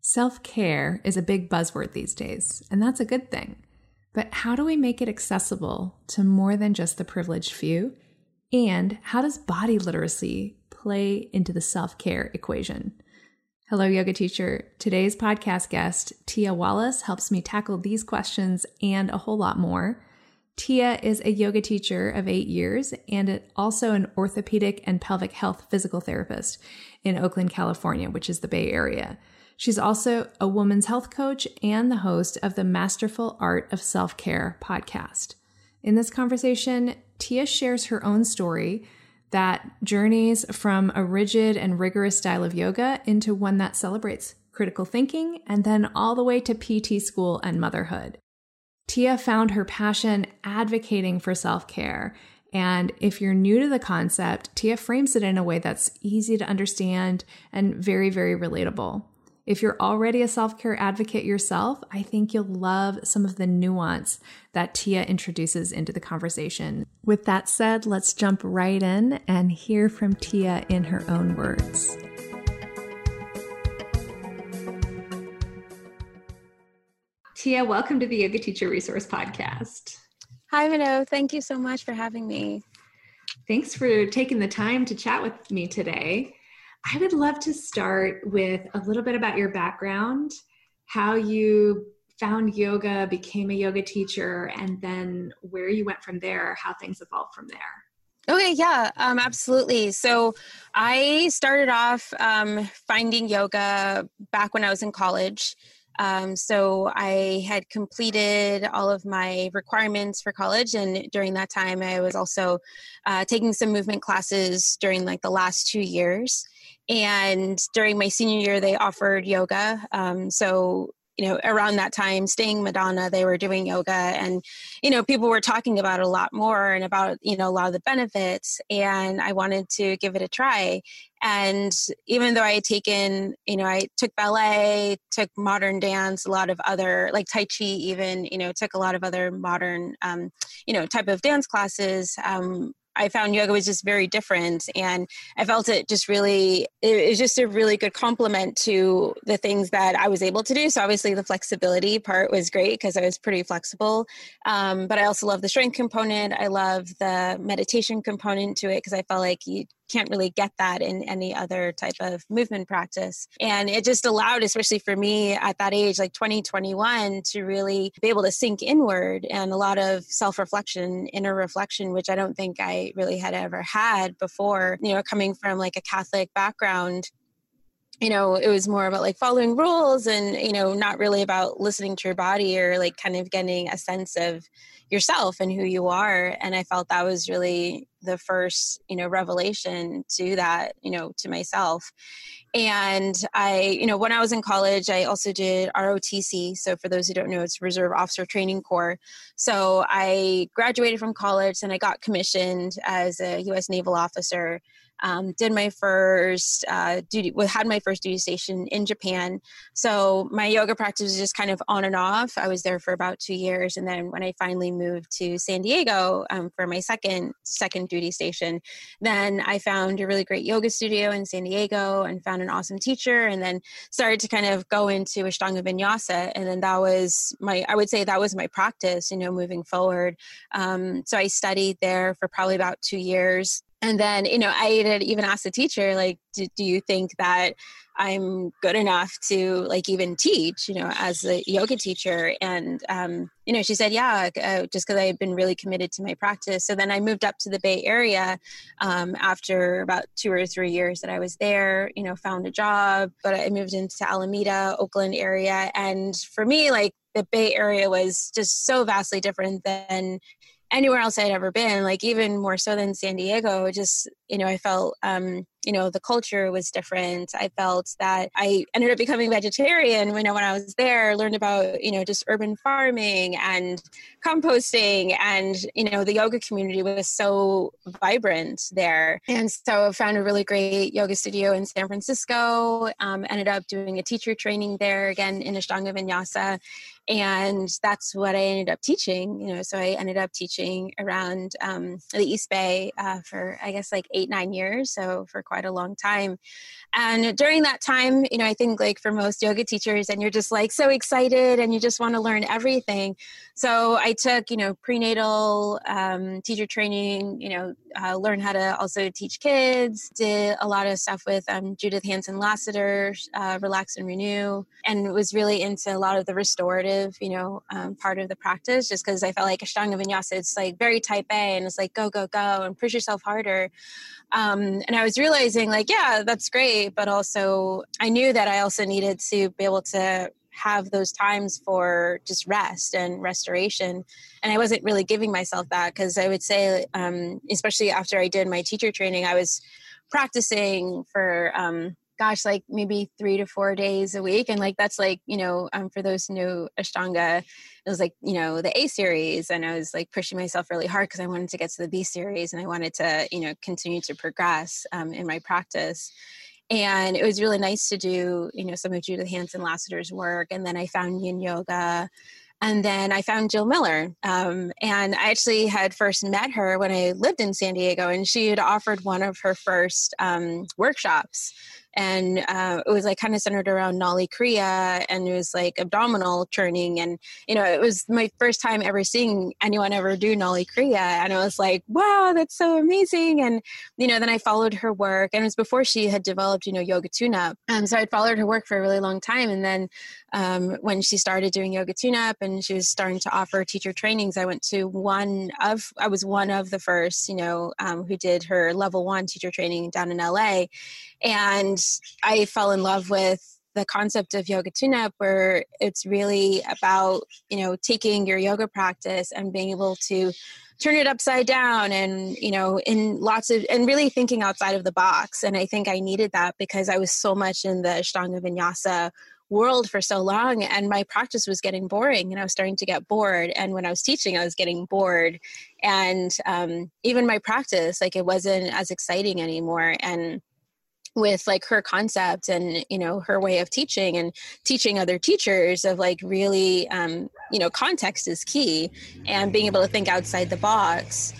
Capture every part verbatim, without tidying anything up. Self-care is a big buzzword these days, and that's a good thing. But how do we make it accessible to more than just the privileged few? And how does body literacy play into the self-care equation? Hello, yoga teacher. Today's podcast guest, Tia Wallace, helps me tackle these questions and a whole lot more. Tia is a yoga teacher of eight years and also an orthopedic and pelvic health physical therapist in Oakland, California, which is the Bay Area. She's also a women's health coach and the host of the Masterful Art of Self-Care podcast. In this conversation, Tia shares her own story that journeys from a rigid and rigorous style of yoga into one that celebrates critical thinking and then all the way to P T school and motherhood. Tia found her passion advocating for self-care. And if you're new to the concept, Tia frames it in a way that's easy to understand and very, very relatable. If you're already a self-care advocate yourself, I think you'll love some of the nuance that Tia introduces into the conversation. With that said, let's jump right in and hear from Tia in her own words. Tia, welcome to the Yoga Teacher Resource Podcast. Hi, Mado. Thank you so much for having me. Thanks for taking the time to chat with me today. I would love to start with a little bit about your background, how you found yoga, became a yoga teacher, and then where you went from there, how things evolved from there. Okay, yeah, um, absolutely. So I started off um, finding yoga back when I was in college. Um, so I had completed all of my requirements for college. And during that time, I was also uh, taking some movement classes during like the last two years. And during my senior year, they offered yoga. Um, so, you know, around that time, staying Madonna, they were doing yoga and, you know, people were talking about it a lot more and about, you know, a lot of the benefits. And I wanted to give it a try. And even though I had taken, you know, I took ballet, took modern dance, a lot of other, like Tai Chi even, you know, took a lot of other modern, um, you know, type of dance classes, um, I found yoga was just very different, and I felt it just really, it was just a really good complement to the things that I was able to do. So obviously the flexibility part was great because I was pretty flexible, um, but I also love the strength component. I love the meditation component to it because I felt like you can't really get that in any other type of movement practice. And it just allowed, especially for me at that age, like twenty, twenty-one, to really be able to sink inward and a lot of self-reflection, inner reflection, which I don't think I really had ever had before, you know, coming from like a Catholic background. You know, it was more about like following rules and, you know, not really about listening to your body or like kind of getting a sense of yourself and who you are. And I felt that was really the first, you know, revelation to that, you know, to myself. And I, you know, when I was in college, I also did R O T C. So for those who don't know, it's Reserve Officer Training Corps. So I graduated from college and I got commissioned as a U S Naval officer. Um, did my first uh, duty, well, had my first duty station in Japan. So my yoga practice was just kind of on and off. I was there for about two years. And then when I finally moved to San Diego um, for my second, second duty station, then I found a really great yoga studio in San Diego and found an awesome teacher and then started to kind of go into Ashtanga Vinyasa. And then that was my, I would say that was my practice, you know, moving forward. Um, so I studied there for probably about two years. And then, you know, I had even asked the teacher, like, do, do you think that I'm good enough to like even teach, you know, as a yoga teacher? And, um, you know, she said, yeah, uh, just because I had been really committed to my practice. So then I moved up to the Bay Area um, after about two or three years that I was there, you know, found a job, but I moved into Alameda, Oakland area. And for me, like the Bay Area was just so vastly different than anywhere else I'd ever been, like even more so than San Diego. Just, you know, I felt um, you know, the culture was different. I felt that I ended up becoming vegetarian when, when I was there, learned about, you know, just urban farming and composting, and, you know, the yoga community was so vibrant there. And so I found a really great yoga studio in San Francisco, um, ended up doing a teacher training there again in Ashtanga Vinyasa. And that's what I ended up teaching, you know, so I ended up teaching around um, the East Bay uh, for, I guess, like eight, nine years. So for quite a long time. And during that time, you know, I think like for most yoga teachers, and you're just like so excited and you just want to learn everything. So I took, you know, prenatal um, teacher training, you know, uh, learn how to also teach kids, did a lot of stuff with um, Judith Hanson Lasater, uh, Relax and Renew, and was really into a lot of the restorative, you know, um, part of the practice, just because I felt like Ashtanga Vinyasa, it's like very type A, and it's like, go, go, go, and push yourself harder. Um, and I was realizing like, yeah, that's great. But also I knew that I also needed to be able to have those times for just rest and restoration. And I wasn't really giving myself that, because I would say, um, especially after I did my teacher training, I was practicing for, um, gosh, like maybe three to four days a week. And like, that's like, you know, um, for those who know Ashtanga, it was like, you know, the A series. And I was like pushing myself really hard because I wanted to get to the B series and I wanted to, you know, continue to progress um, in my practice. And it was really nice to do, you know, some of Judith Hanson Lasater's work. And then I found yin yoga. And then I found Jill Miller. Um, and I actually had first met her when I lived in San Diego, and she had offered one of her first um, workshops. And uh, it was like kind of centered around Nali Kriya, and it was like abdominal churning. And, you know, it was my first time ever seeing anyone ever do Nali Kriya. And I was like, wow, that's so amazing. And, you know, then I followed her work, and it was before she had developed, you know, Yoga Tune Up. Um, so I'd followed her work for a really long time. And then um, when she started doing Yoga Tune Up and she was starting to offer teacher trainings, I went to one of, I was one of the first, you know, um, who did her level one teacher training down in L A. And I fell in love with the concept of Yoga Tune Up, where it's really about, you know, taking your yoga practice and being able to turn it upside down and, you know, in lots of, and really thinking outside of the box. And I think I needed that because I was so much in the Ashtanga Vinyasa world for so long, and my practice was getting boring, and I was starting to get bored. And when I was teaching, I was getting bored. And um, even my practice, like, it wasn't as exciting anymore. And with like her concept and, you know, her way of teaching and teaching other teachers of like really, um, you know, context is key, and being able to think outside the box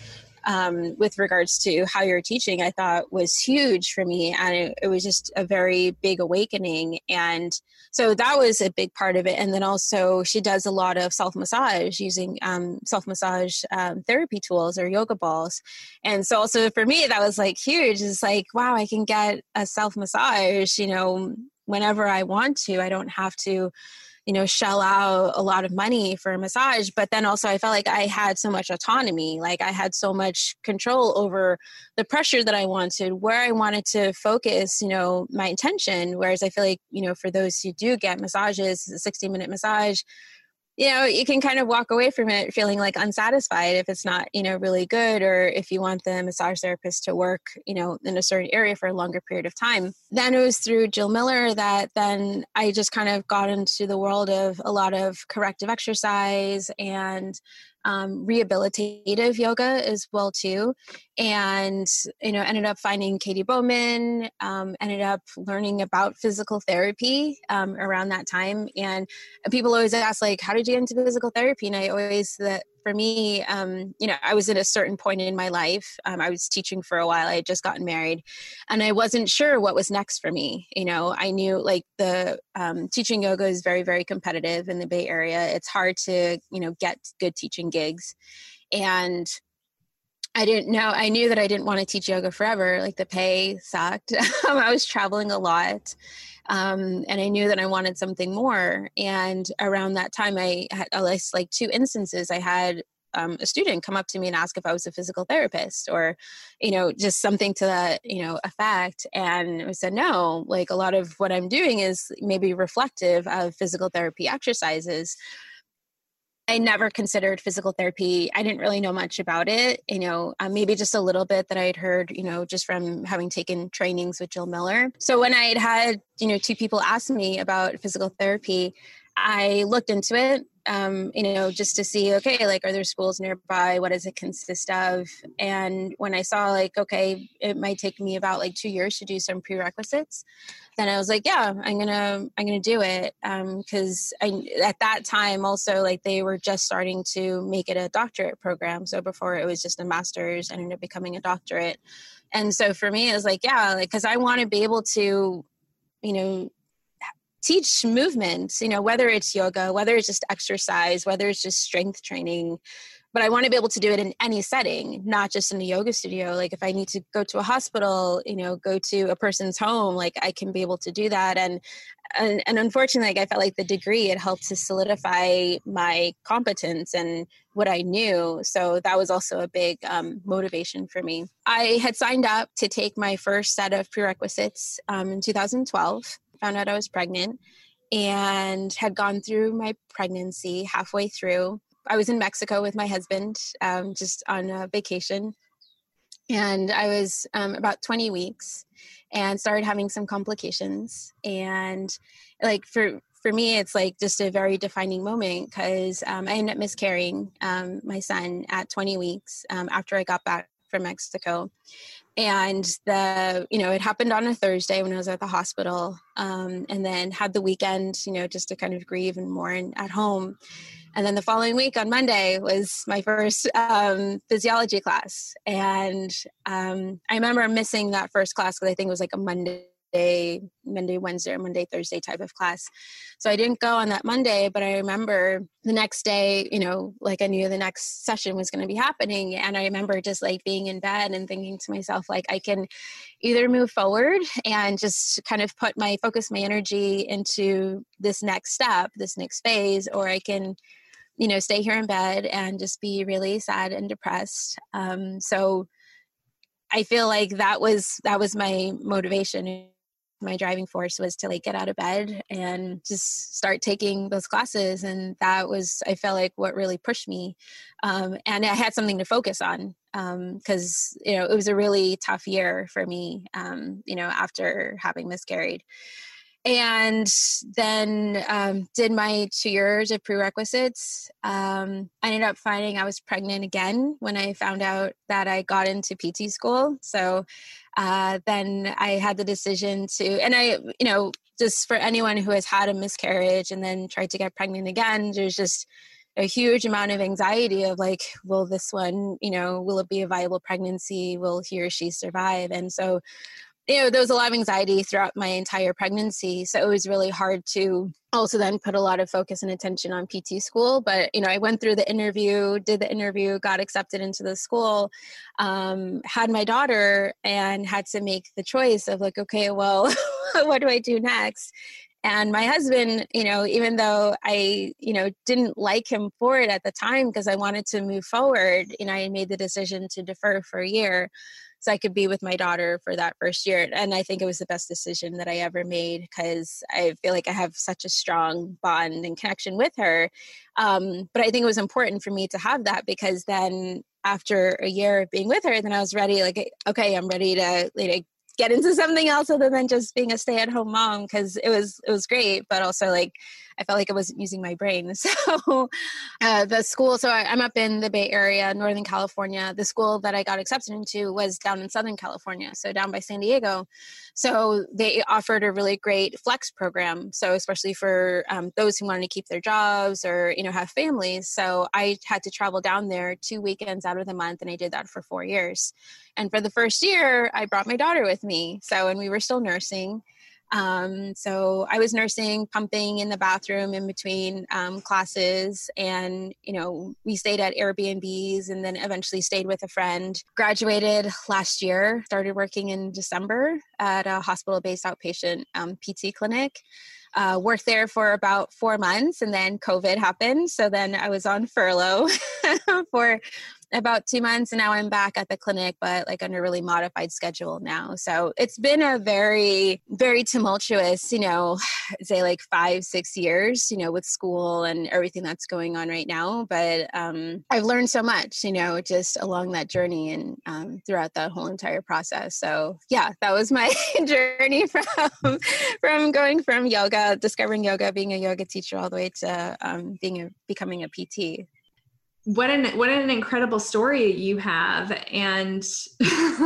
um, with regards to how you're teaching, I thought was huge for me. And it, it was just a very big awakening. And so that was a big part of it. And then also she does a lot of self-massage using um, self-massage um, therapy tools or yoga balls. And so also for me, that was like huge. It's like, wow, I can get a self-massage, you know, whenever I want to. I don't have to, you know, shell out a lot of money for a massage. But then also I felt like I had so much autonomy, like I had so much control over the pressure that I wanted, where I wanted to focus, you know, my intention. Whereas I feel like, you know, for those who do get massages, a sixty minute massage, you know, you can kind of walk away from it feeling like unsatisfied if it's not, you know, really good, or if you want the massage therapist to work, you know, in a certain area for a longer period of time. Then it was through Jill Miller that then I just kind of got into the world of a lot of corrective exercise and Um, rehabilitative yoga as well too. And, you know, ended up finding Katie Bowman, um, ended up learning about physical therapy um, around that time. And people always ask like, how did you get into physical therapy? And I always, that for me, um, you know, I was at a certain point in my life. Um, I was teaching for a while. I had just gotten married and I wasn't sure what was next for me. You know, I knew like the um, teaching yoga is very, very competitive in the Bay Area. It's hard to, you know, get good teaching gigs. And I didn't know, I knew that I didn't want to teach yoga forever. Like the pay sucked. I was traveling a lot. Um, and I knew that I wanted something more. And around that time, I had at least like two instances. I had um, a student come up to me and ask if I was a physical therapist, or, you know, just something to that, you know, effect. And I said, no, like a lot of what I'm doing is maybe reflective of physical therapy exercises. I never considered physical therapy. I didn't really know much about it, you know, um, maybe just a little bit that I had heard, you know, just from having taken trainings with Jill Miller. So when I had had, you know, two people ask me about physical therapy, I looked into it, um, you know, just to see, okay, like, are there schools nearby? What does it consist of? And when I saw, like, okay, it might take me about like two years to do some prerequisites, then I was like, yeah, I'm gonna, I'm gonna do it, um, because I at that time also, like, they were just starting to make it a doctorate program. So before it was just a master's, and ended up becoming a doctorate. And so for me, it was like, yeah, like, because I want to be able to, you know, teach movements, you know, whether it's yoga, whether it's just exercise, whether it's just strength training, but I want to be able to do it in any setting, not just in a yoga studio. Like, if I need to go to a hospital, you know, go to a person's home, like, I can be able to do that. And, and, and unfortunately, like, I felt like the degree, it helped to solidify my competence and what I knew. So that was also a big um, motivation for me. I had signed up to take my first set of prerequisites um, in two thousand twelve. Found out I was pregnant and had gone through my pregnancy halfway through. I was in Mexico with my husband, um, just on a vacation. And I was um, about twenty weeks and started having some complications. And like for, for me, it's like just a very defining moment because um, I ended up miscarrying um, my son at twenty weeks um, after I got back from Mexico. And the, you know, it happened on a Thursday when I was at the hospital, um, and then had the weekend, you know, just to kind of grieve and mourn at home. And then the following week on Monday was my first um, physiology class. And um, I remember missing that first class because I think it was like a Monday, Monday, Wednesday, or Monday, Thursday type of class. So I didn't go on that Monday, but I remember the next day, you know, like I knew the next session was going to be happening. And I remember just like being in bed and thinking to myself, like, I can either move forward and just kind of put my focus, my energy into this next step, this next phase, or I can, you know, stay here in bed and just be really sad and depressed. Um, so I feel like that was, that was my motivation. My driving force was to like get out of bed and just start taking those classes. And that was, I felt like what really pushed me. Um, and I had something to focus on because, um, you know, it was a really tough year for me, um, you know, after having miscarried. And then um, did my two years of prerequisites. Um, I ended up finding I was pregnant again when I found out that I got into P T school. So uh, then I had the decision to, and I, you know, just for anyone who has had a miscarriage and then tried to get pregnant again, there's just a huge amount of anxiety of like, will this one, you know, will it be a viable pregnancy? Will he or she survive? And so, you know, there was a lot of anxiety throughout my entire pregnancy. So it was really hard to also then put a lot of focus and attention on P T school. But, you know, I went through the interview, did the interview, got accepted into the school, um, had my daughter, and had to make the choice of like, okay, well, what do I do next? And my husband, you know, even though I, you know, didn't like him for it at the time because I wanted to move forward, you know, I made the decision to defer for a year so I could be with my daughter for that first year. And I think it was the best decision that I ever made because I feel like I have such a strong bond and connection with her. Um, but I think it was important for me to have that because then after a year of being with her, then I was ready, like, okay, I'm ready to, like, get into something else other than just being a stay-at-home mom because it was it was great, but also like I felt like I wasn't using my brain. So uh, the school, so I, I'm up in the Bay Area, Northern California. The school that I got accepted into was down in Southern California, so down by San Diego. So they offered a really great flex program, so especially for um, those who wanted to keep their jobs or, you know, have families. So I had to travel down there two weekends out of the month, and I did that for four years. And for the first year, I brought my daughter with me. So, and we were still nursing. Um, so I was nursing, pumping in the bathroom in between um, classes, and, you know, we stayed at Airbnbs and then eventually stayed with a friend. Graduated last year, started working in December at a hospital-based outpatient um, P T clinic. Uh, worked there for about four months and then COVID happened. So then I was on furlough for about two months and now I'm back at the clinic, but like on a really modified schedule now. So it's been a very, very tumultuous, you know, say like five, six years, you know, with school and everything that's going on right now. But um, I've learned so much, you know, just along that journey and um, throughout the whole entire process. So yeah, that was my journey from, from going from yoga, discovering yoga, being a yoga teacher, all the way to um, being a, becoming a P T. What an, what an incredible story you have. And, and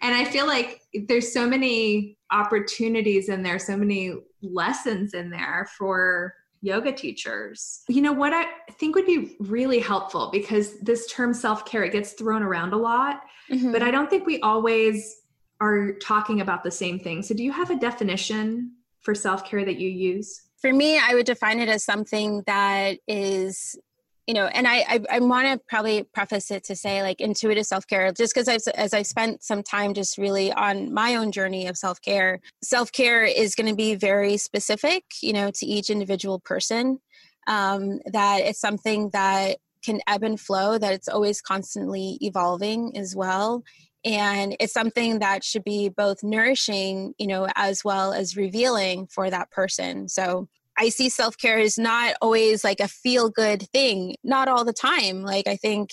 I feel like there's so many opportunities in there, so many lessons in there for yoga teachers. You know, what I think would be really helpful, because this term self-care, it gets thrown around a lot, mm-hmm. but I don't think we always are talking about the same thing. So do you have a definition for self-care that you use? For me, I would define it as something that is, you know, and I I, I want to probably preface it to say like intuitive self-care, just because I've as I spent some time just really on my own journey of self-care. Self-care is going to be very specific, you know, to each individual person. Um, that it's something that can ebb and flow, that it's always constantly evolving as well. And it's something that should be both nourishing, you know, as well as revealing for that person. So I see self-care is not always like a feel-good thing, not all the time. Like I think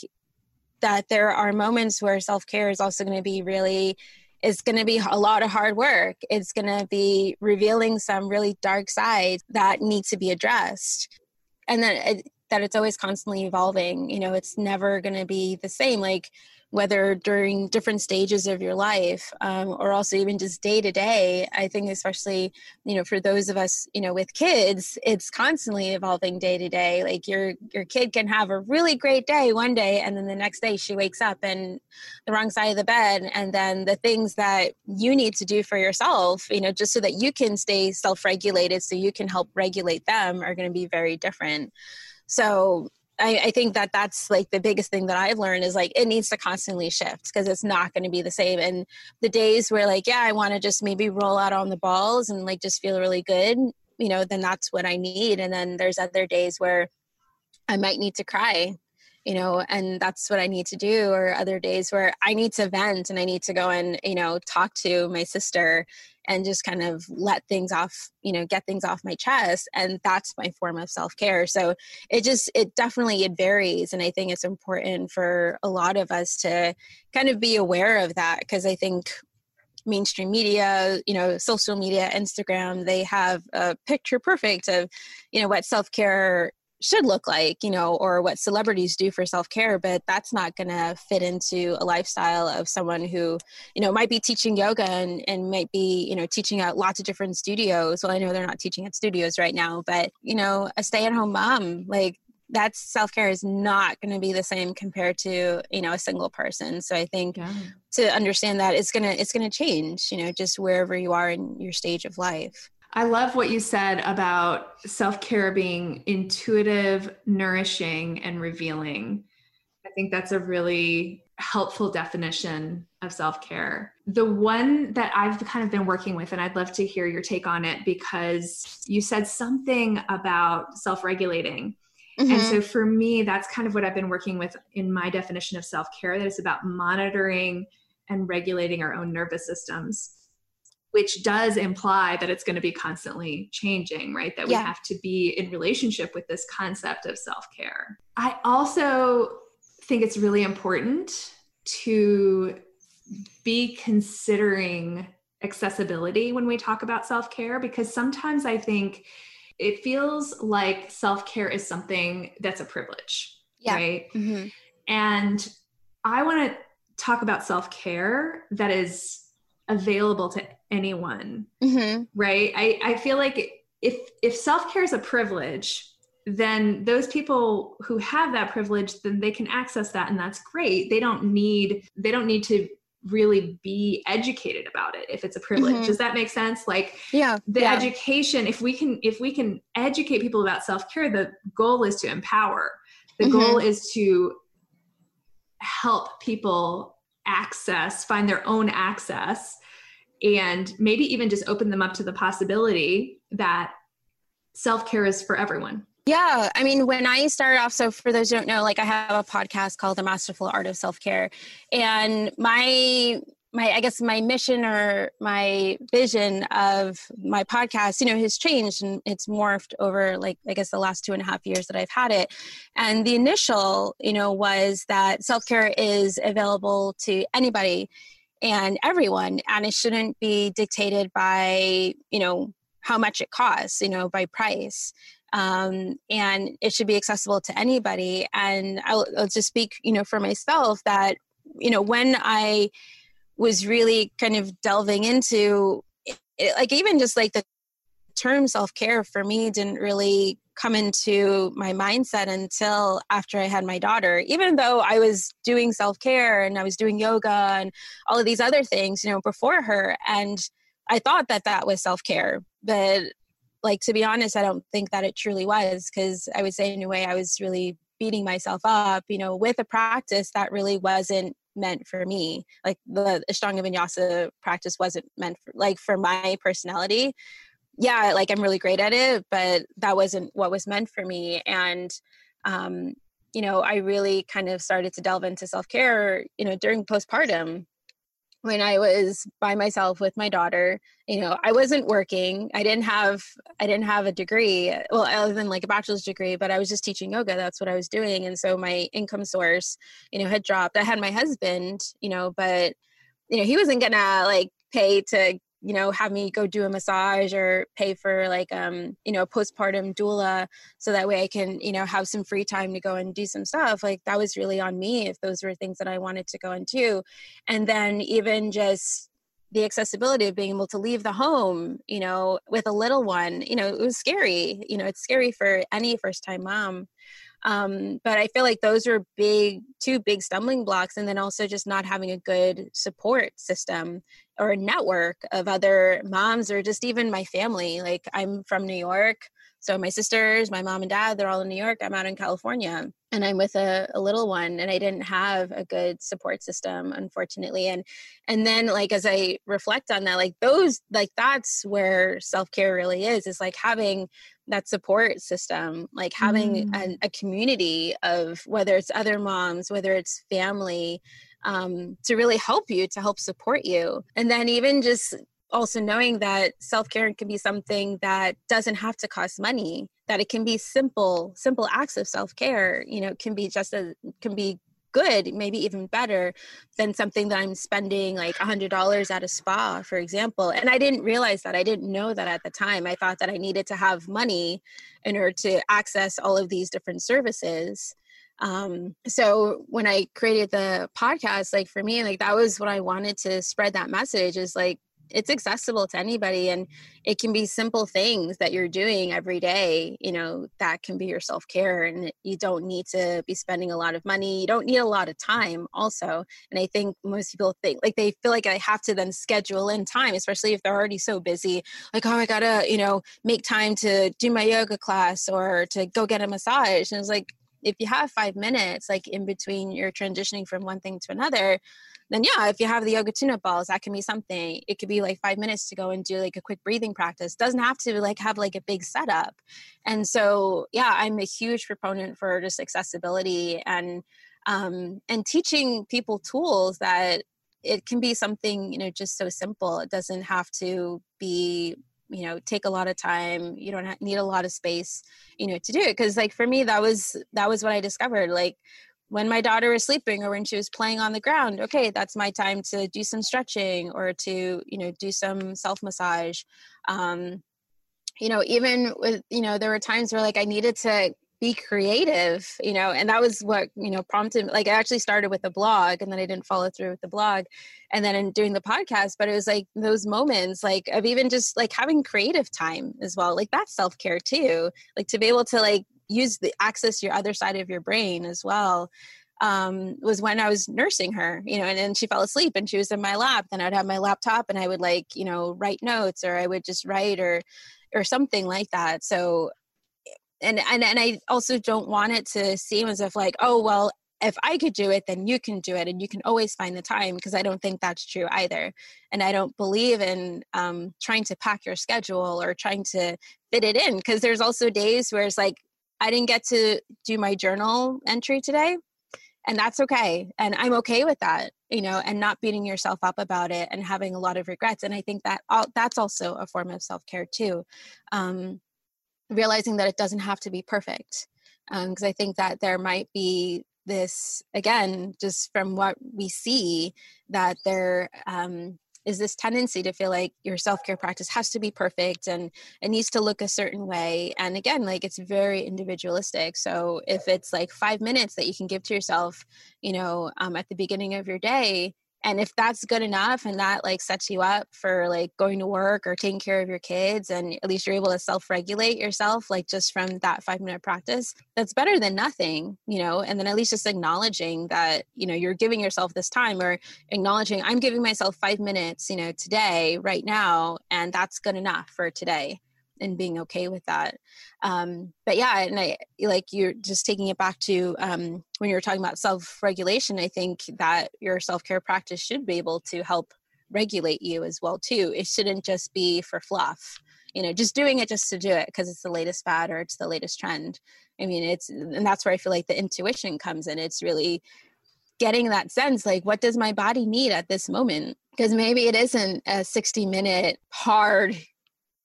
that there are moments where self-care is also going to be really, it's going to be a lot of hard work. It's going to be revealing some really dark sides that need to be addressed. And then it, that it's always constantly evolving. You know, it's never going to be the same. Like whether during different stages of your life um, or also even just day to day, I think especially, you know, for those of us, you know, with kids, it's constantly evolving day to day. Like your, your kid can have a really great day one day, and then the next day she wakes up and the wrong side of the bed. And then the things that you need to do for yourself, you know, just so that you can stay self-regulated, so you can help regulate them, are going to be very different. So I, I think that that's like the biggest thing that I've learned is like, it needs to constantly shift because it's not going to be the same. And the days where like, yeah, I want to just maybe roll out on the balls and like, just feel really good, you know, then that's what I need. And then there's other days where I might need to cry, you know, and that's what I need to do. Or other days where I need to vent and I need to go and, you know, talk to my sister and just kind of let things off, you know, get things off my chest. And that's my form of self-care. So it just, it definitely, it varies. And I think it's important for a lot of us to kind of be aware of that, because I think mainstream media, you know, social media, Instagram, they have a picture perfect of, you know, what self-care should look like, you know, or what celebrities do for self-care, but that's not going to fit into a lifestyle of someone who, you know, might be teaching yoga and, and might be, you know, teaching at lots of different studios. Well, I know they're not teaching at studios right now, but, you know, a stay-at-home mom, like that's self-care is not going to be the same compared to, you know, a single person. So I think yeah. to understand that it's going to, it's going to change, you know, just wherever you are in your stage of life. I love what you said about self-care being intuitive, nourishing, and revealing. I think that's a really helpful definition of self-care. The one that I've kind of been working with, and I'd love to hear your take on it, because you said something about self-regulating. Mm-hmm. And so for me, that's kind of what I've been working with in my definition of self-care, that it's about monitoring and regulating our own nervous systems, which does imply that it's going to be constantly changing, right? That we yeah. have to be in relationship with this concept of self-care. I also think it's really important to be considering accessibility when we talk about self-care, because sometimes I think it feels like self-care is something that's a privilege, yeah. right? Mm-hmm. And I want to talk about self-care that is available to anyone, mm-hmm. right? I, I feel like if if self-care is a privilege, then those people who have that privilege, then they can access that, and that's great. They don't need they don't need to really be educated about it if it's a privilege. Mm-hmm. Does that make sense? Like yeah, the yeah. education, if we can if we can educate people about self-care, the goal is to empower. The mm-hmm. goal is to help people access, find their own access, and maybe even just open them up to the possibility that self-care is for everyone. Yeah. I mean, when I started off, so for those who don't know, like I have a podcast called The Masterful Art of Self-Care, and my, my, I guess my mission or my vision of my podcast, you know, has changed and it's morphed over like, I guess the last two and a half years that I've had it. And the initial, you know, was that self-care is available to anybody and everyone, and it shouldn't be dictated by, you know, how much it costs, you know, by price. Um, and it should be accessible to anybody. And I'll, I'll just speak, you know, for myself that, you know, when I was really kind of delving into it, like even just like the term self-care for me didn't really come into my mindset until after I had my daughter, even though I was doing self-care and I was doing yoga and all of these other things, you know, before her. And I thought that that was self-care, but like, to be honest, I don't think that it truly was, because I would say in a way I was really beating myself up, you know, with a practice that really wasn't meant for me. Like the Ashtanga Vinyasa practice wasn't meant for, like for my personality. Yeah, like I'm really great at it, but that wasn't what was meant for me. And, um, you know, I really kind of started to delve into self-care, you know, during postpartum. When I was by myself with my daughter, you know, I wasn't working. I didn't have, I didn't have a degree. Well, other than like a bachelor's degree, but I was just teaching yoga. That's what I was doing. And so my income source, you know, had dropped. I had my husband, you know, but, you know, he wasn't gonna like pay to, you know, have me go do a massage or pay for like, um, you know, a postpartum doula. So that way I can, you know, have some free time to go and do some stuff. Like that was really on me if those were things that I wanted to go and do. And then even just the accessibility of being able to leave the home, you know, with a little one, you know, it was scary. You know, it's scary for any first time mom. Um, but I feel like those were big, two big stumbling blocks. And then also just not having a good support system or a network of other moms, or just even my family. Like I'm from New York. So my sisters, my mom and dad, they're all in New York. I'm out in California and I'm with a, a little one, and I didn't have a good support system, unfortunately. And, and then like, as I reflect on that, like those, like that's where self-care really is, is like having that support system, like having mm. an, a community of, whether it's other moms, whether it's family, um, to really help you, to help support you. And then even just also knowing that self-care can be something that doesn't have to cost money, that it can be simple, simple acts of self-care, you know, can be just as, can be good, maybe even better than something that I'm spending like one hundred dollars at a spa, for example. And I didn't realize that. I didn't know that at the time. I thought that I needed to have money in order to access all of these different services. Um, so when I created the podcast, like for me, like that was what I wanted to spread, that message is like, it's accessible to anybody, and it can be simple things that you're doing every day, you know, that can be your self-care, and you don't need to be spending a lot of money. You don't need a lot of time also. And I think most people think like, they feel like I have to then schedule in time, especially if they're already so busy, like, oh, I gotta, you know, make time to do my yoga class or to go get a massage. And it's like, if you have five minutes, like in between you're transitioning from one thing to another, then yeah, if you have the yoga tune up balls, that can be something. It could be like five minutes to go and do like a quick breathing practice. Doesn't have to like have like a big setup. And so, yeah, I'm a huge proponent for just accessibility and, um, and teaching people tools that it can be something, you know, just so simple. It doesn't have to be, you know, take a lot of time. You don't need a lot of space, you know, to do it. Cause like for me, that was, that was what I discovered. Like, when my daughter was sleeping or when she was playing on the ground, okay, that's my time to do some stretching or to, you know, do some self-massage. Um, you know, even with, you know, there were times where like I needed to be creative, you know, and that was what, you know, prompted, like I actually started with a blog and then I didn't follow through with the blog and then in doing the podcast, but it was like those moments, like of even just like having creative time as well. Like that's self-care too, like to be able to like, use the access your other side of your brain as well, um, was when I was nursing her, you know, and then she fell asleep and she was in my lap. Then I'd have my laptop and I would like, you know, write notes or I would just write or, or something like that. So, and, and, and I also don't want it to seem as if like, oh, well, if I could do it, then you can do it. And you can always find the time, because I don't think that's true either. And I don't believe in um, trying to pack your schedule or trying to fit it in. Cause there's also days where it's like, I didn't get to do my journal entry today, and that's okay. And I'm okay with that, you know, and not beating yourself up about it and having a lot of regrets. And I think that all, that's also a form of self-care too. Um, realizing that it doesn't have to be perfect. Um, because I think that there might be this, again, just from what we see, that there um, is this tendency to feel like your self-care practice has to be perfect and it needs to look a certain way. And again, like, it's very individualistic. So if it's like five minutes that you can give to yourself, you know, um, at the beginning of your day, and if that's good enough and that like sets you up for like going to work or taking care of your kids, and at least you're able to self-regulate yourself, like just from that five minute practice, that's better than nothing, you know? And then at least just acknowledging that, you know, you're giving yourself this time, or acknowledging I'm giving myself five minutes, you know, today, right now, and that's good enough for today, and being okay with that. Um, but yeah, and I, like, you're just taking it back to um, when you were talking about self-regulation, I think that your self-care practice should be able to help regulate you as well too. It shouldn't just be for fluff, you know, just doing it just to do it because it's the latest fad or it's the latest trend. I mean, it's, and that's where I feel like the intuition comes in. It's really getting that sense, like, what does my body need at this moment? Because maybe it isn't a sixty minute hard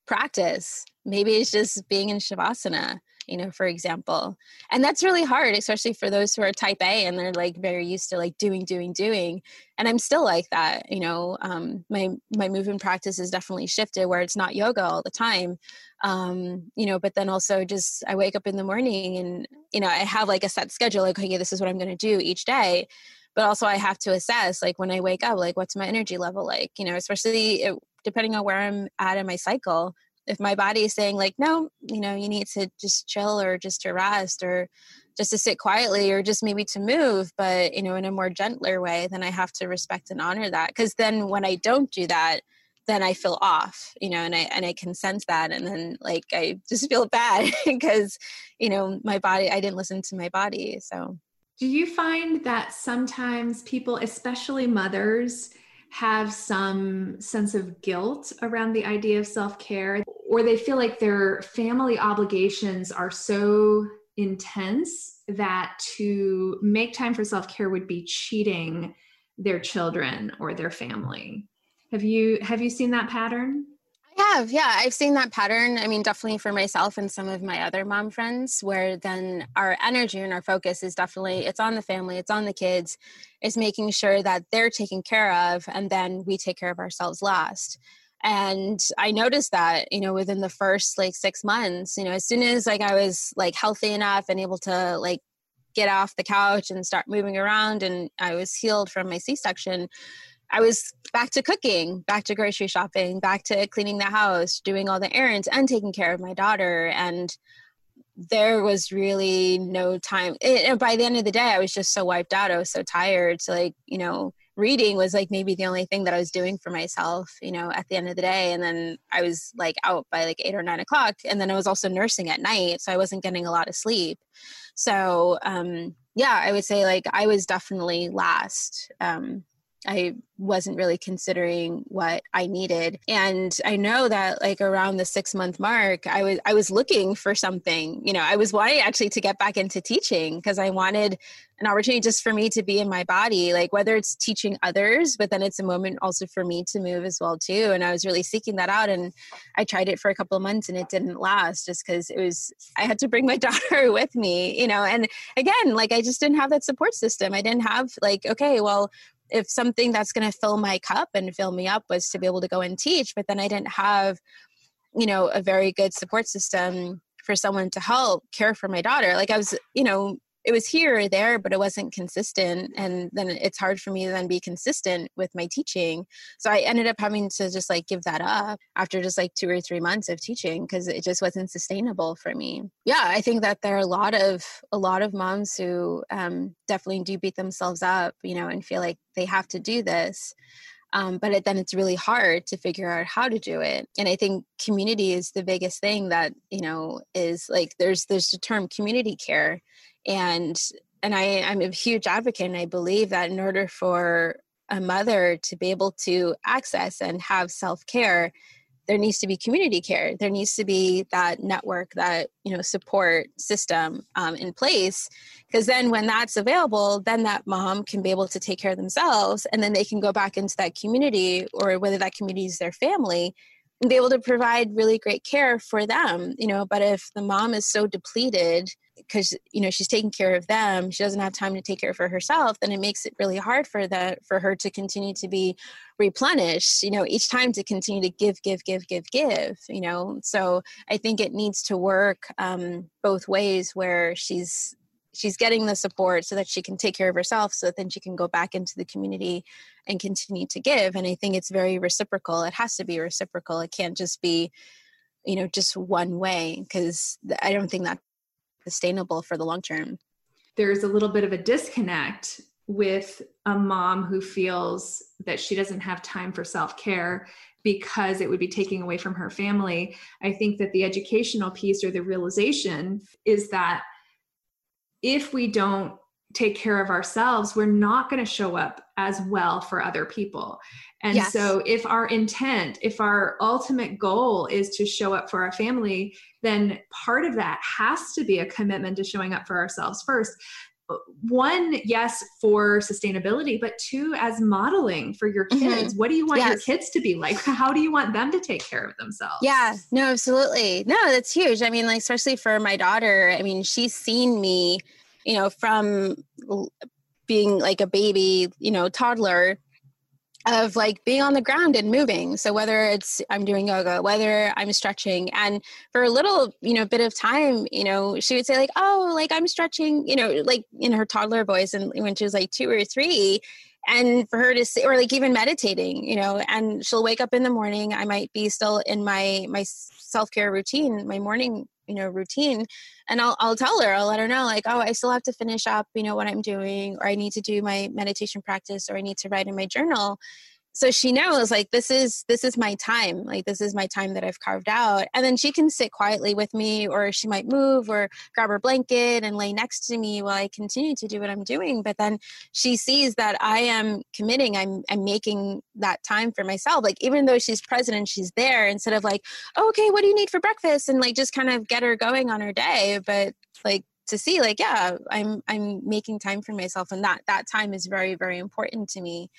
practice. Maybe it's just being in Shavasana, you know, for example. And that's really hard, especially for those who are type A and they're like very used to like doing, doing, doing. And I'm still like that, you know, um, my, my movement practice has definitely shifted where it's not yoga all the time. Um, you know, but then also just, I wake up in the morning and, you know, I have like a set schedule, like, okay, yeah, this is what I'm going to do each day. But also I have to assess, like, when I wake up, like, what's my energy level like, you know, especially it, depending on where I'm at in my cycle. If my body is saying like, no, you know, you need to just chill or just to rest or just to sit quietly or just maybe to move, but, you know, in a more gentler way, then I have to respect and honor that. Because then when I don't do that, then I feel off, you know, and I, and I can sense that. And then like, I just feel bad because, you know, my body, I didn't listen to my body. So do you find that sometimes people, especially mothers, have some sense of guilt around the idea of self-care, or they feel like their family obligations are so intense that to make time for self-care would be cheating their children or their family? Have you, have you seen that pattern? I have. Yeah. I've seen that pattern. I mean, definitely for myself and some of my other mom friends, where then our energy and our focus is definitely, it's on the family, it's on the kids, it's making sure that they're taken care of. And then we take care of ourselves last. And I noticed that, you know, within the first like six months, you know, as soon as like I was like healthy enough and able to like get off the couch and start moving around, and I was healed from my C-section, I was back to cooking, back to grocery shopping, back to cleaning the house, doing all the errands and taking care of my daughter. And there was really no time. It, by the end of the day, I was just so wiped out. I was so tired. So like, you know, reading was like maybe the only thing that I was doing for myself, you know, at the end of the day. And then I was like out by like eight or nine o'clock. And then I was also nursing at night. So I wasn't getting a lot of sleep. So um, yeah, I would say like I was definitely last. Um I wasn't really considering what I needed. And I know that like around the six month mark, I was, I was looking for something, you know, I was wanting actually to get back into teaching because I wanted an opportunity just for me to be in my body, like whether it's teaching others, but then it's a moment also for me to move as well too. And I was really seeking that out, and I tried it for a couple of months and it didn't last just because it was, I had to bring my daughter with me, you know, and again, like I just didn't have that support system. I didn't have like, okay, well, if something that's going to fill my cup and fill me up was to be able to go and teach, but then I didn't have, you know, a very good support system for someone to help care for my daughter. Like I was, you know, it was here or there, but it wasn't consistent. And then it's hard for me to then be consistent with my teaching. So I ended up having to just like give that up after just like two or three months of teaching because it just wasn't sustainable for me. Yeah. I think that there are a lot of, a lot of moms who um, definitely do beat themselves up, you know, and feel like they have to do this. Um, but it, then it's really hard to figure out how to do it. And I think community is the biggest thing that, you know, is like, there's, there's the term community care. And, and I, I'm a huge advocate, and I believe that in order for a mother to be able to access and have self-care, there needs to be community care. There needs to be that network, that, you know, support system um, in place. Because then when that's available, then that mom can be able to take care of themselves, and then they can go back into that community, or whether that community is their family, and be able to provide really great care for them, you know. But if the mom is so depleted because, you know, she's taking care of them, she doesn't have time to take care of herself, then it makes it really hard for that, for her to continue to be replenished, you know, each time to continue to give, give, give, give, give, you know. So I think it needs to work um, both ways, where she's, she's getting the support so that she can take care of herself, so that then she can go back into the community and continue to give. And I think it's very reciprocal. It has to be reciprocal. It can't just be, you know, just one way, because I don't think that's sustainable for the long term. There's a little bit of a disconnect with a mom who feels that she doesn't have time for self-care because it would be taking away from her family. I think that the educational piece, or the realization, is that if we don't take care of ourselves, we're not going to show up as well for other people. And yes. So if our intent, if our ultimate goal is to show up for our family, then part of that has to be a commitment to showing up for ourselves first. One, yes, for sustainability, but two, as modeling for your kids. Mm-hmm. What do you want yes. your kids to be like? How do you want them to take care of themselves? Yeah, no, absolutely. No, that's huge. I mean, like, especially for my daughter, I mean, she's seen me, you know, from being like a baby, you know, toddler, of like being on the ground and moving. So whether it's I'm doing yoga, whether I'm stretching, and for a little, you know, bit of time, you know, she would say like, oh, like I'm stretching, you know, like in her toddler voice, and when she was like two or three, and for her to say, or like even meditating, you know, and she'll wake up in the morning. I might be still in my, my self-care routine, my morning, you know, routine. And I'll, I'll tell her, I'll let her know like, oh, I still have to finish up, you know, what I'm doing, or I need to do my meditation practice, or I need to write in my journal. So she knows like, this is, this is my time. Like, this is my time that I've carved out. And then she can sit quietly with me, or she might move or grab her blanket and lay next to me while I continue to do what I'm doing. But then she sees that I am committing, I'm, I'm making that time for myself. Like, even though she's present and she's there, instead of like, oh, okay, what do you need for breakfast? And like, just kind of get her going on her day. But like, to see like, yeah, I'm, I'm making time for myself. And that, that time is very, very important to me.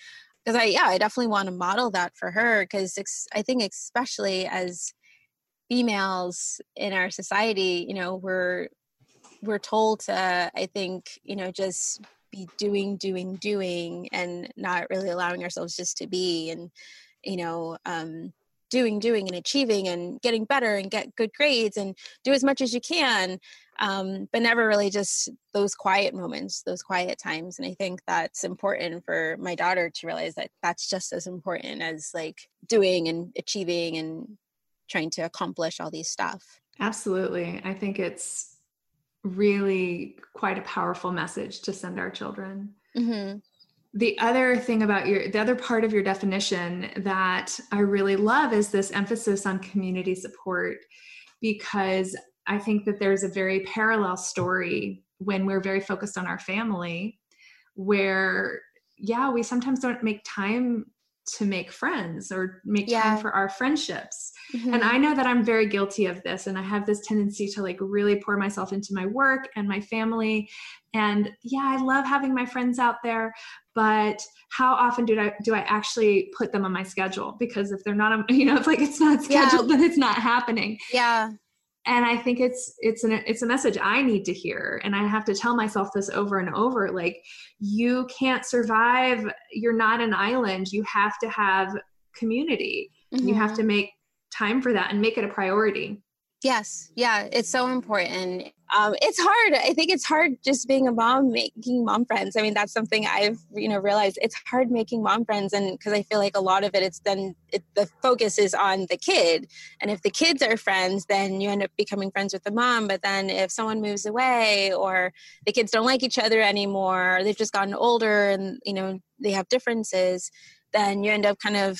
Because I, yeah, I definitely want to model that for her, because ex- I think especially as females in our society, you know, we're, we're told to, I think, you know, just be doing, doing, doing, and not really allowing ourselves just to be, and, you know, um, doing, doing and achieving and getting better and get good grades and do as much as you can. Um, but never really just those quiet moments, those quiet times. And I think that's important for my daughter to realize that that's just as important as like doing and achieving and trying to accomplish all these stuff. Absolutely. I think it's really quite a powerful message to send our children. Mm-hmm. The other thing about your, the other part of your definition that I really love is this emphasis on community support, because I think that there's a very parallel story when we're very focused on our family, where, yeah, we sometimes don't make time to make friends or make yeah. time for our friendships. Mm-hmm. And I know that I'm very guilty of this, and I have this tendency to like really pour myself into my work and my family. And yeah, I love having my friends out there, but how often do I, do I actually put them on my schedule? Because if they're not, on, you know, it's like, it's not scheduled, yeah. then it's not happening. Yeah. And I think it's, it's an, it's a message I need to hear. And I have to tell myself this over and over, like, you can't survive. You're not an island. You have to have community. Mm-hmm. You have to make time for that and make it a priority. Yes. Yeah. It's so important. Um, it's hard. I think it's hard just being a mom, making mom friends. I mean, that's something I've, you know, realized it's hard making mom friends. And cause I feel like a lot of it, it's then it, the focus is on the kid. And if the kids are friends, then you end up becoming friends with the mom. But then if someone moves away, or the kids don't like each other anymore, or they've just gotten older and, you know, they have differences, then you end up kind of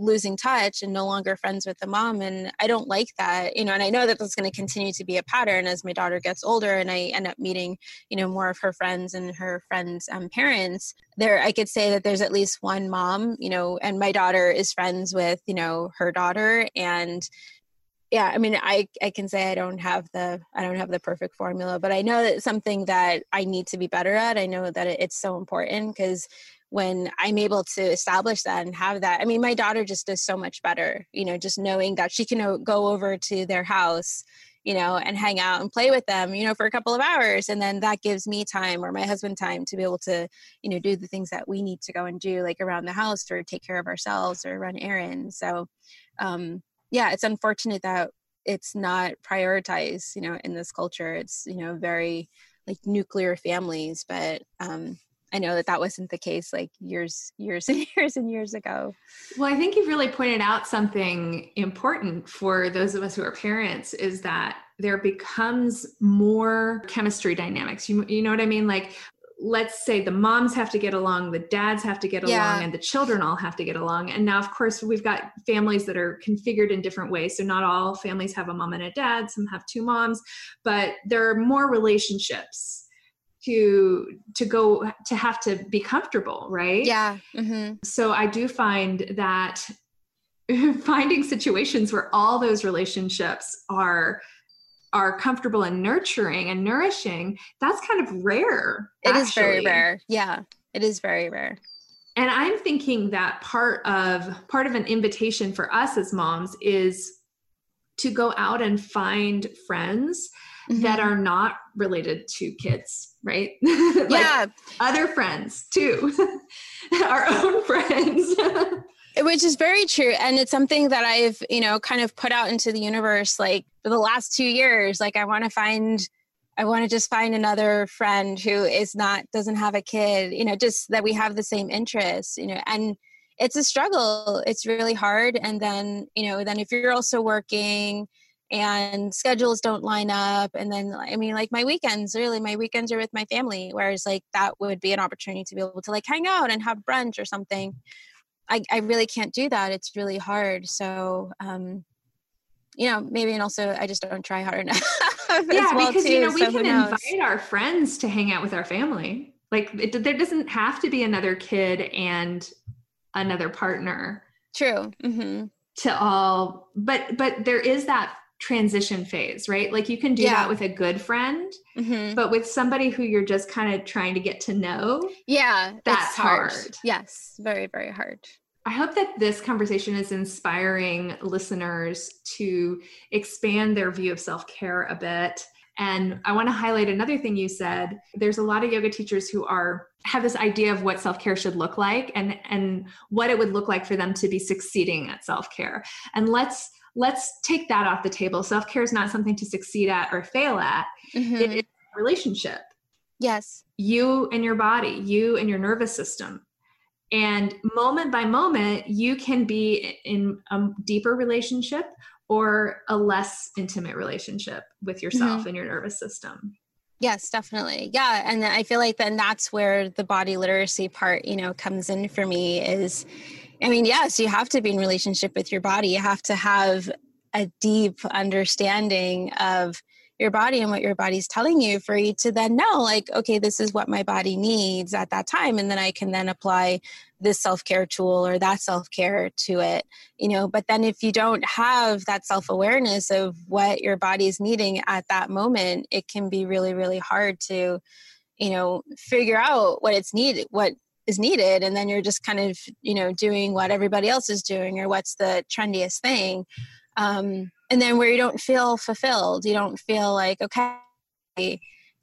losing touch and no longer friends with the mom. And I don't like that, you know, and I know that that's going to continue to be a pattern as my daughter gets older and I end up meeting, you know, more of her friends and her friends' um, parents. There, I could say that there's at least one mom, you know, and my daughter is friends with, you know, her daughter. And yeah, I mean, I, I can say I don't have the, I don't have the perfect formula, but I know that it's something that I need to be better at. I know that it, it's so important because when I'm able to establish that and have that, I mean, my daughter just does so much better, you know, just knowing that she can go over to their house, you know, and hang out and play with them, you know, for a couple of hours. And then that gives me time or my husband time to be able to, you know, do the things that we need to go and do, like around the house or take care of ourselves or run errands. So, um, yeah, it's unfortunate that it's not prioritized, you know, in this culture. It's, you know, very like nuclear families, but um, I know that that wasn't the case like years, years and years and years ago. Well, I think you've really pointed out something important for those of us who are parents is that there becomes more chemistry dynamics. You, you know what I mean? Like, let's say the moms have to get along, the dads have to get along, yeah. and the children all have to get along. And now, of course, we've got families that are configured in different ways. So not all families have a mom and a dad, some have two moms, but there are more relationships to, to go, to have to be comfortable, right? Yeah. Mm-hmm. So I do find that finding situations where all those relationships are are comfortable and nurturing and nourishing, that's kind of rare. It actually. Is very rare. Yeah, it is very rare. And I'm thinking that part of part of an invitation for us as moms is to go out and find friends mm-hmm. that are not related to kids, right? Like yeah. Other friends too, our own friends. Which is very true. And it's something that I've, you know, kind of put out into the universe, like for the last two years, like I want to find, I want to just find another friend who is not, doesn't have a kid, you know, just that we have the same interests, you know, and it's a struggle. It's really hard. And then, you know, then if you're also working and schedules don't line up, and then, I mean, like my weekends, really my weekends are with my family, whereas like that would be an opportunity to be able to like hang out and have brunch or something. I, I really can't do that. It's really hard. So, um, you know, maybe, and also I just don't try hard enough. Yeah, well because, too, you know, we so can invite our friends to hang out with our family. Like it, there doesn't have to be another kid and another partner. True. Mm-hmm. To all, but, but there is that transition phase, right? Like you can do yeah. that with a good friend, mm-hmm. but with somebody who you're just kind of trying to get to know. Yeah. That's hard. hard. Yes. Very, very hard. I hope that this conversation is inspiring listeners to expand their view of self-care a bit. And I want to highlight another thing you said. There's a lot of yoga teachers who are have this idea of what self-care should look like and, and what it would look like for them to be succeeding at self-care. And let's let's take that off the table. Self-care is not something to succeed at or fail at. Mm-hmm. It is a relationship. Yes. You and your body, you and your nervous system. And moment by moment, you can be in a deeper relationship or a less intimate relationship with yourself mm-hmm. and your nervous system. Yes, definitely. Yeah. And I feel like then that's where the body literacy part, you know, comes in for me is, I mean, yes, you have to be in relationship with your body. You have to have a deep understanding of your body and what your body's telling you for you to then know, like, okay, this is what my body needs at that time. And then I can then apply this self-care tool or that self-care to it, you know, but then if you don't have that self-awareness of what your body's needing at that moment, it can be really, really hard to, you know, figure out what it's needed, what is needed. And then you're just kind of, you know, doing what everybody else is doing or what's the trendiest thing. Um, and then where you don't feel fulfilled, you don't feel like, okay.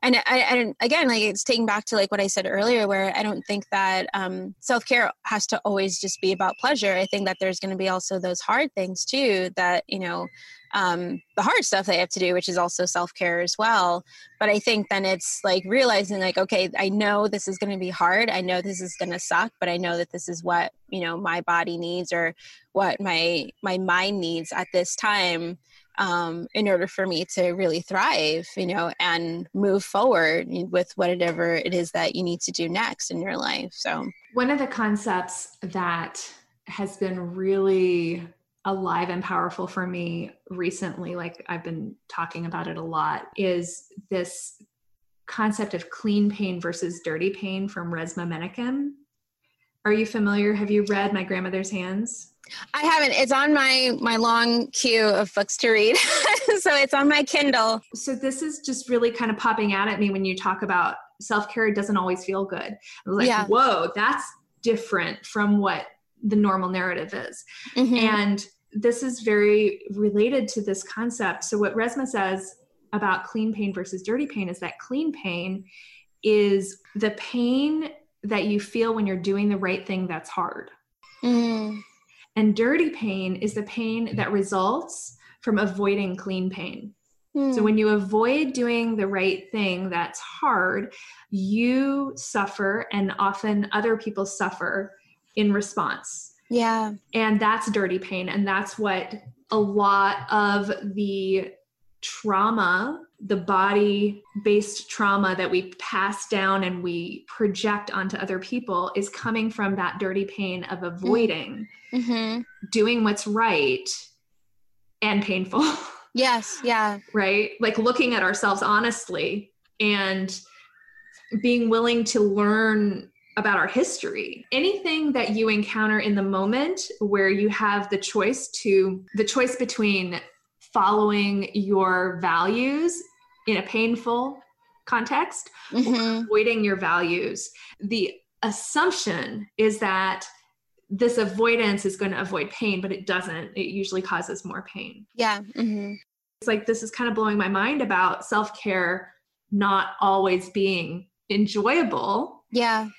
And I, I again, like it's taking back to like what I said earlier, where I don't think that um, self-care has to always just be about pleasure. I think that there's going to be also those hard things too, that, you know, um, the hard stuff that I have to do, which is also self-care as well. But I think then it's like realizing like, okay, I know this is going to be hard. I know this is going to suck, but I know that this is what, you know, my body needs or what my, my mind needs at this time, um, in order for me to really thrive, you know, and move forward with whatever it is that you need to do next in your life. So one of the concepts that has been really alive and powerful for me recently, like I've been talking about it a lot, is this concept of clean pain versus dirty pain from Resma Menakem. Are you familiar? Have you read My Grandmother's Hands? I haven't. It's on my, my long queue of books to read. So it's on my Kindle. So this is just really kind of popping out at me when you talk about self-care doesn't always feel good. I was like, yeah. Whoa, that's different from what the normal narrative is. Mm-hmm. And this is very related to this concept. So what Resma says about clean pain versus dirty pain is that clean pain is the pain that you feel when you're doing the right thing that's hard. Mm. And dirty pain is the pain that results from avoiding clean pain. Mm. So when you avoid doing the right thing that's hard, you suffer, and often other people suffer in response. Yeah. And that's dirty pain. And that's what a lot of the trauma, the body-based trauma that we pass down and we project onto other people, is coming from that dirty pain of avoiding, mm-hmm. doing what's right and painful. Yes. Yeah. Right? Like looking at ourselves honestly and being willing to learn about our history. Anything that you encounter in the moment where you have the choice to, the choice between following your values in a painful context, mm-hmm. or avoiding your values. The assumption is that this avoidance is going to avoid pain, but it doesn't. It usually causes more pain. Yeah. Mm-hmm. It's like, this is kind of blowing my mind about self-care not always being enjoyable. Yeah.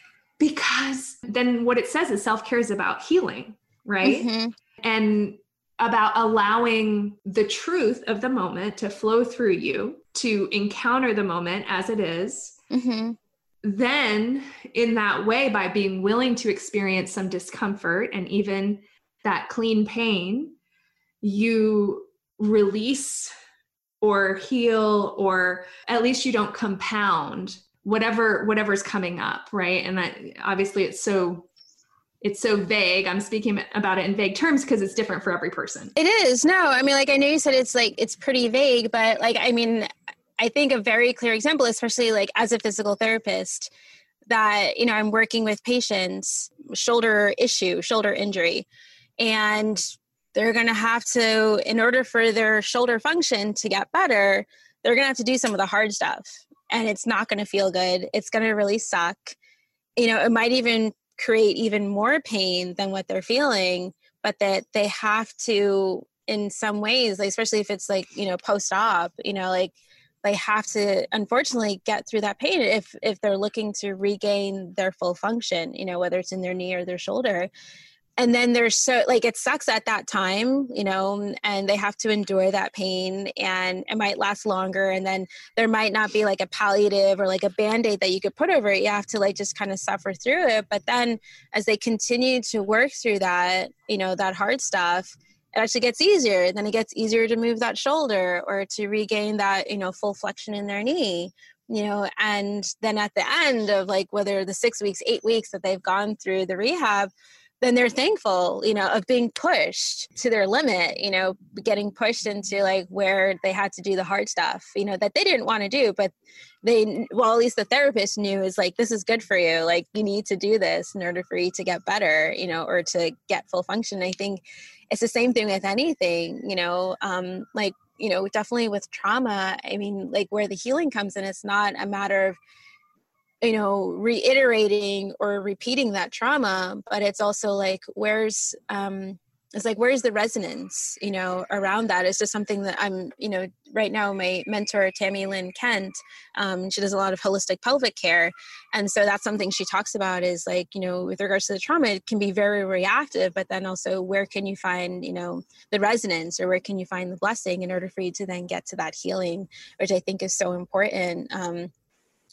Because then what it says is self-care is about healing, right? Mm-hmm. And about allowing the truth of the moment to flow through you, to encounter the moment as it is. Mm-hmm. Then in that way, by being willing to experience some discomfort and even that clean pain, you release or heal, or at least you don't compound whatever, whatever's coming up. Right. And I, obviously it's so, it's so vague. I'm speaking about it in vague terms because it's different for every person. It is. No, I mean, like, I know you said it's like, it's pretty vague, but like, I mean, I think a very clear example, especially like as a physical therapist, that, you know, I'm working with patients, shoulder issue, shoulder injury, and they're going to have to, in order for their shoulder function to get better, they're going to have to do some of the hard stuff, and it's not going to feel good. It's going to really suck. You know, it might even create even more pain than what they're feeling, but that they have to, in some ways, like, especially if it's like, you know, post-op, you know, like they have to unfortunately get through that pain if, if they're looking to regain their full function, you know, whether it's in their knee or their shoulder. And then there's so like, it sucks at that time, you know, and they have to endure that pain, and it might last longer. And then there might not be like a palliative or like a Band-Aid that you could put over it. You have to like, just kind of suffer through it. But then as they continue to work through that, you know, that hard stuff, it actually gets easier. And then it gets easier to move that shoulder or to regain that, you know, full flexion in their knee, you know. And then at the end of like, whether the six weeks, eight weeks that they've gone through the rehab, then they're thankful, you know, of being pushed to their limit, you know, getting pushed into like where they had to do the hard stuff, you know, that they didn't want to do, but they, well, at least the therapist knew is like, this is good for you. Like, you need to do this in order for you to get better, you know, or to get full function. I think it's the same thing with anything, you know, um, like, you know, definitely with trauma. I mean, like where the healing comes in, it's not a matter of, you know, reiterating or repeating that trauma, but it's also like, where's, um, it's like, where's the resonance, you know, around that? It's just something that I'm, you know, right now, my mentor, Tammy Lynn Kent, um, she does a lot of holistic pelvic care. And so that's something she talks about is like, you know, with regards to the trauma, it can be very reactive, but then also where can you find, you know, the resonance, or where can you find the blessing in order for you to then get to that healing, which I think is so important. Um,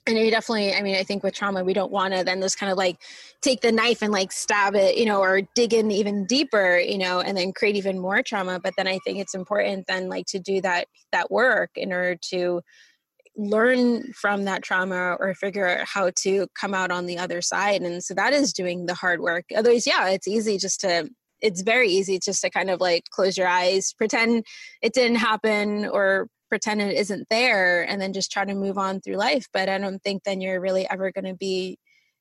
And you definitely, I mean, I think with trauma, we don't want to then just kind of like take the knife and like stab it, you know, or dig in even deeper, you know, and then create even more trauma. But then I think it's important then like to do that, that work in order to learn from that trauma or figure out how to come out on the other side. And so that is doing the hard work. Otherwise, yeah, it's easy just to it's very easy just to kind of like close your eyes, pretend it didn't happen or pretend it isn't there, and then just try to move on through life. But I don't think then you're really ever going to be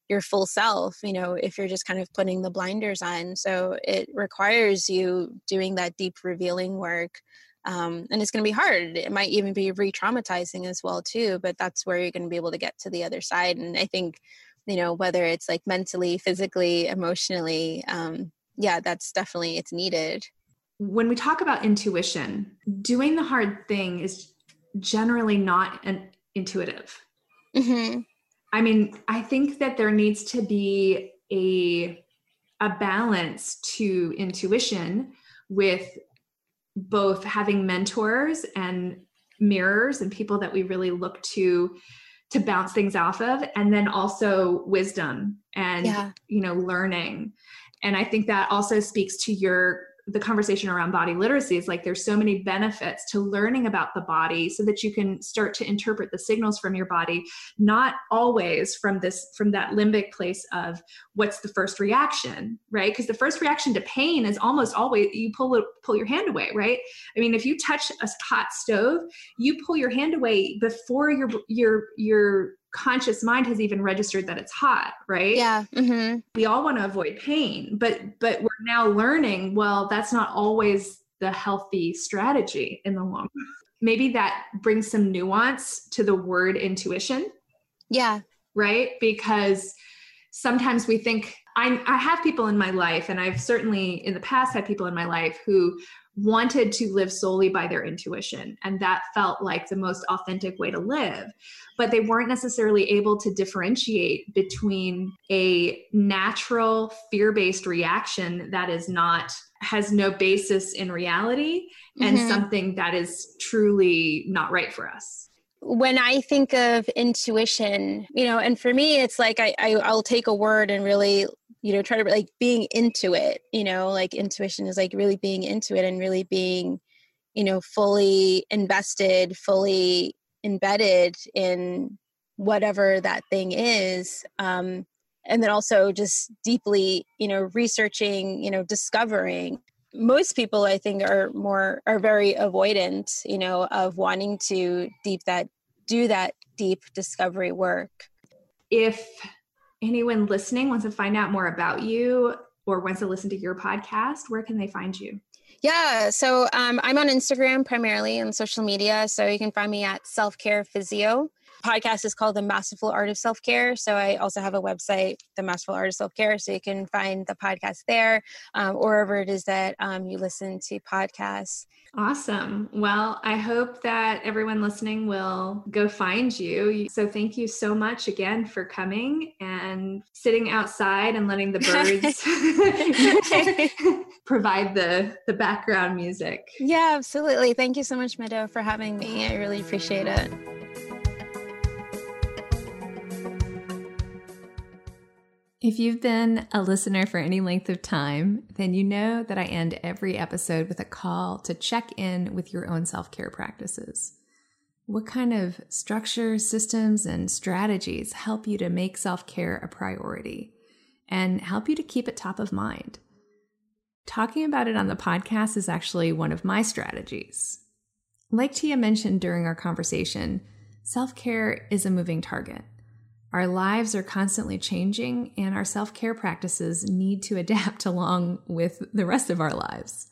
your full self, you know, if you're just kind of putting the blinders on. So it requires you doing that deep revealing work. Um, and it's going to be hard. It might even be re-traumatizing as well too, but that's where you're going to be able to get to the other side. And I think, you know, whether it's like mentally, physically, emotionally, um, yeah, that's definitely, it's needed. When we talk about intuition, doing the hard thing is generally not an intuitive. Mm-hmm. I mean, I think that there needs to be a, a balance to intuition with both having mentors and mirrors and people that we really look to to bounce things off of, and then also wisdom and, yeah. you know, learning. And I think that also speaks to your the conversation around body literacy. Is like there's so many benefits to learning about the body so that you can start to interpret the signals from your body, not always from this, from that limbic place of what's the first reaction, right? Because the first reaction to pain is almost always you pull it, pull your hand away, right? I mean, if you touch a hot stove, you pull your hand away before your, your, your conscious mind has even registered that it's hot, right? Yeah. Mm-hmm. We all want to avoid pain, but, but we're now learning, well, that's not always the healthy strategy in the long run. Maybe that brings some nuance to the word intuition. Yeah. Right. Because sometimes we think, I, I have people in my life, and I've certainly in the past had people in my life who wanted to live solely by their intuition. And that felt like the most authentic way to live, but they weren't necessarily able to differentiate between a natural fear-based reaction that is not, has no basis in reality, and mm-hmm. something that is truly not right for us. When I think of intuition, you know, and for me, it's like, I, I I'll take a word and really, you know, try to like being into it, you know, like intuition is like really being into it and really being, you know, fully invested, fully embedded in whatever that thing is. Um, and then also just deeply, you know, researching, you know, discovering. Most people, I think, are more, are very avoidant, you know, of wanting to deep that, do that deep discovery work. If anyone listening wants to find out more about you or wants to listen to your podcast, where can they find you? Yeah. So um, I'm on Instagram primarily, on social media. So you can find me at Self-Care Physio. Podcast is called The Masterful Art of Self-Care. So I also have a website, The Masterful Art of Self-Care. So you can find the podcast there, um, or wherever it is that um, you listen to podcasts. Awesome. Well, I hope that everyone listening will go find you. So thank you so much again for coming and sitting outside and letting the birds provide the, the background music. Yeah, absolutely. Thank you so much, Mado, for having me. I really appreciate it. If you've been a listener for any length of time, then you know that I end every episode with a call to check in with your own self-care practices. What kind of structures, systems, and strategies help you to make self-care a priority and help you to keep it top of mind? Talking about it on the podcast is actually one of my strategies. Like Tia mentioned during our conversation, self-care is a moving target. Our lives are constantly changing, and our self-care practices need to adapt along with the rest of our lives.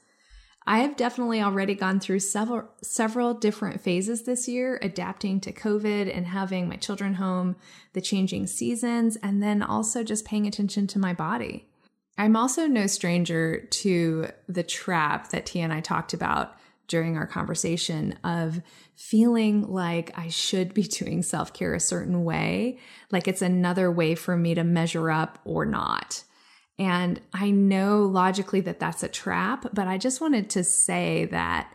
I have definitely already gone through several several different phases this year, adapting to COVID and having my children home, the changing seasons, and then also just paying attention to my body. I'm also no stranger to the trap that Tia and I talked about during our conversation of feeling like I should be doing self-care a certain way, like it's another way for me to measure up or not. And I know logically that that's a trap, but I just wanted to say that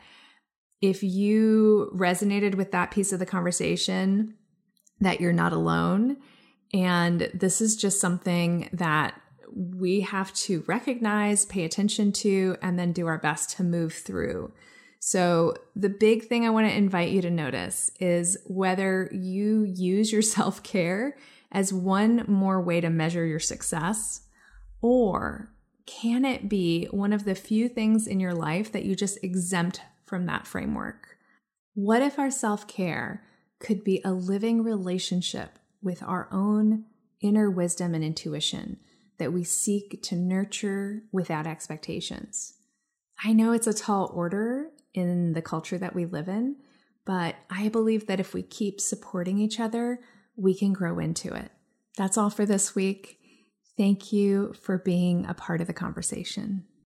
if you resonated with that piece of the conversation, that you're not alone. And this is just something that we have to recognize, pay attention to, and then do our best to move through. So the big thing I want to invite you to notice is whether you use your self-care as one more way to measure your success, or can it be one of the few things in your life that you just exempt from that framework? What if our self-care could be a living relationship with our own inner wisdom and intuition that we seek to nurture without expectations? I know it's a tall order in the culture that we live in, but I believe that if we keep supporting each other, we can grow into it. That's all for this week. Thank you for being a part of the conversation.